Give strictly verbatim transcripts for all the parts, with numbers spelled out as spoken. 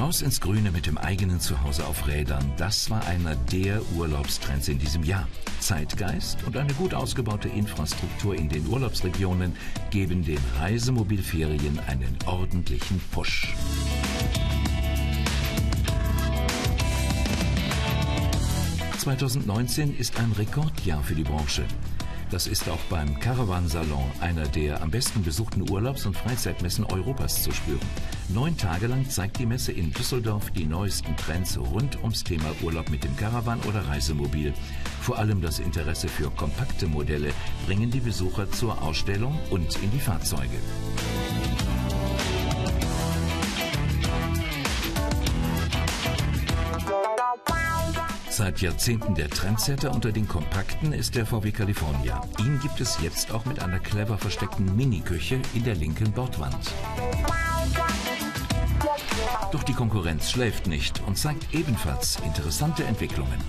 Raus ins Grüne mit dem eigenen Zuhause auf Rädern, das war einer der Urlaubstrends in diesem Jahr. Zeitgeist und eine gut ausgebaute Infrastruktur in den Urlaubsregionen geben den Reisemobilferien einen ordentlichen Push. zweitausendneunzehn ist ein Rekordjahr für die Branche. Das ist auch beim Caravan Salon, einer der am besten besuchten Urlaubs- und Freizeitmessen Europas, zu spüren. Neun Tage lang zeigt die Messe in Düsseldorf die neuesten Trends rund ums Thema Urlaub mit dem Caravan oder Reisemobil. Vor allem das Interesse für kompakte Modelle bringen die Besucher zur Ausstellung und in die Fahrzeuge. Seit Jahrzehnten der Trendsetter unter den Kompakten ist der V W California. Ihn gibt es jetzt auch mit einer clever versteckten Mini-Küche in der linken Bordwand. Doch die Konkurrenz schläft nicht und zeigt ebenfalls interessante Entwicklungen.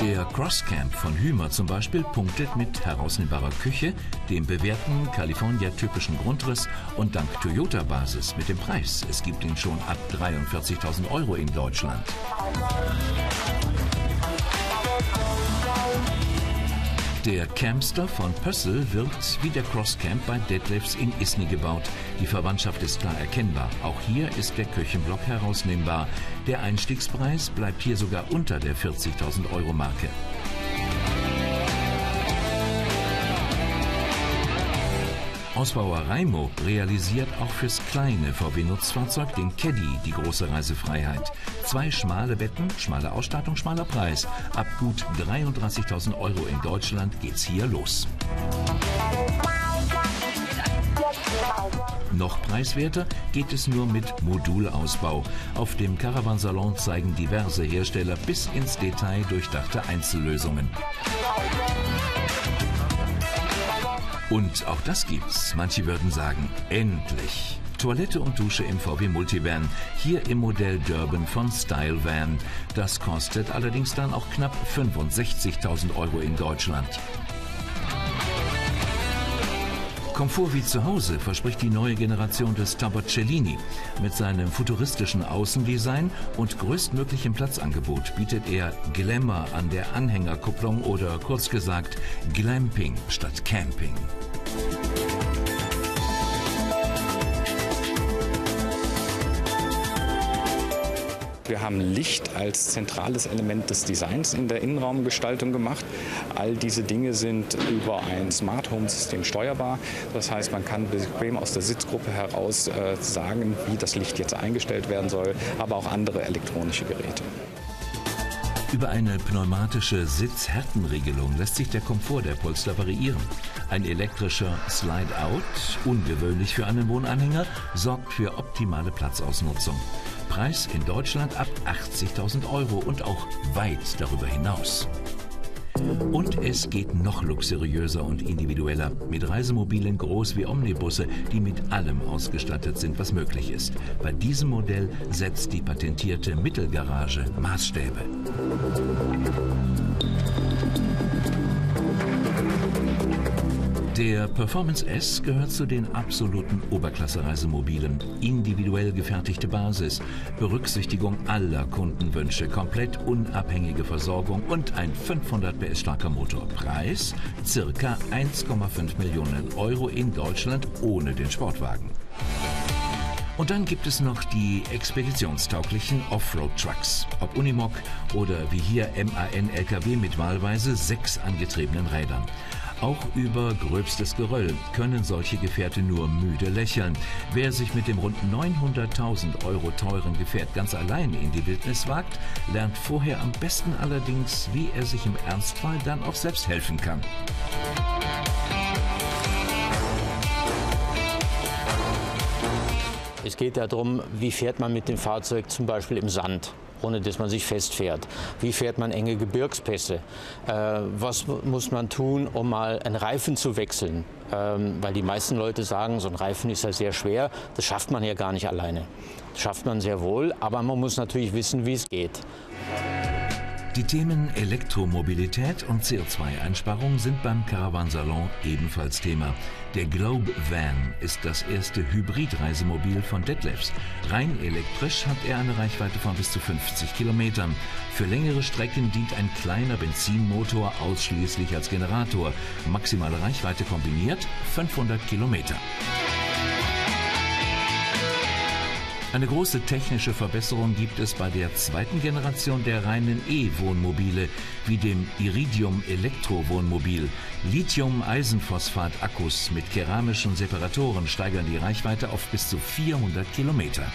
Der Crosscamp von Hymer zum Beispiel punktet mit herausnehmbarer Küche, dem bewährten California-typischen Grundriss und dank Toyota-Basis mit dem Preis. Es gibt ihn schon ab dreiundvierzigtausend Euro in Deutschland. Der Campster von Pössl wirkt wie der Crosscamp bei Detlefs in Isny gebaut. Die Verwandtschaft ist klar erkennbar. Auch hier ist der Küchenblock herausnehmbar. Der Einstiegspreis bleibt hier sogar unter der vierzigtausend Euro Marke. Ausbauer Reimo realisiert auch fürs kleine V W-Nutzfahrzeug, den Caddy, die große Reisefreiheit. Zwei schmale Betten, schmale Ausstattung, schmaler Preis. Ab gut dreiunddreißigtausend Euro in Deutschland geht's hier los. Noch preiswerter geht es nur mit Modulausbau. Auf dem Caravan Salon zeigen diverse Hersteller bis ins Detail durchdachte Einzellösungen. Und auch das gibt's. Manche würden sagen, endlich. Toilette und Dusche im V W Multivan, hier im Modell Durban von Style Van. Das kostet allerdings dann auch knapp fünfundsechzigtausend Euro in Deutschland. Komfort wie zu Hause verspricht die neue Generation des Tabacellini. Mit seinem futuristischen Außendesign und größtmöglichem Platzangebot bietet er Glamour an der Anhängerkupplung oder kurz gesagt Glamping statt Camping. Wir haben Licht als zentrales Element des Designs in der Innenraumgestaltung gemacht. All diese Dinge sind über ein Smart Home System steuerbar. Das heißt, man kann bequem aus der Sitzgruppe heraus äh, sagen, wie das Licht jetzt eingestellt werden soll, aber auch andere elektronische Geräte. Über eine pneumatische Sitzhärtenregelung lässt sich der Komfort der Polster variieren. Ein elektrischer Slide-Out, ungewöhnlich für einen Wohnanhänger, sorgt für optimale Platzausnutzung. Preis in Deutschland ab achtzigtausend Euro und auch weit darüber hinaus. Und es geht noch luxuriöser und individueller mit Reisemobilen groß wie Omnibusse, die mit allem ausgestattet sind, was möglich ist. Bei diesem Modell setzt die patentierte Mittelgarage Maßstäbe. Der Performance S gehört zu den absoluten Oberklasse-Reisemobilen. Individuell gefertigte Basis, Berücksichtigung aller Kundenwünsche, komplett unabhängige Versorgung und ein fünfhundert P S starker Motor. Preis circa eins Komma fünf Millionen Euro in Deutschland ohne den Sportwagen. Und dann gibt es noch die expeditionstauglichen Offroad-Trucks. Ob Unimog oder wie hier M A N L K W mit wahlweise sechs angetriebenen Rädern. Auch über gröbstes Geröll können solche Gefährte nur müde lächeln. Wer sich mit dem rund neunhunderttausend Euro teuren Gefährt ganz allein in die Wildnis wagt, lernt vorher am besten allerdings, wie er sich im Ernstfall dann auch selbst helfen kann. Es geht darum, wie fährt man mit dem Fahrzeug zum Beispiel im Sand, ohne dass man sich festfährt. Wie fährt man enge Gebirgspässe? Äh, was muss man tun, um mal einen Reifen zu wechseln? Ähm, weil die meisten Leute sagen, so ein Reifen ist ja sehr schwer. Das schafft man ja gar nicht alleine. Das schafft man sehr wohl, aber man muss natürlich wissen, wie es geht. Die Themen Elektromobilität und C O zwei Einsparung sind beim Caravan Salon ebenfalls Thema. Der Globe Van ist das erste Hybrid-Reisemobil von Detlefs. Rein elektrisch hat er eine Reichweite von bis zu fünfzig Kilometern. Für längere Strecken dient ein kleiner Benzinmotor ausschließlich als Generator. Maximale Reichweite kombiniert fünfhundert Kilometer. Eine große technische Verbesserung gibt es bei der zweiten Generation der reinen E-Wohnmobile, wie dem Iridium-Elektro-Wohnmobil. Lithium-Eisenphosphat-Akkus mit keramischen Separatoren steigern die Reichweite auf bis zu vierhundert Kilometer.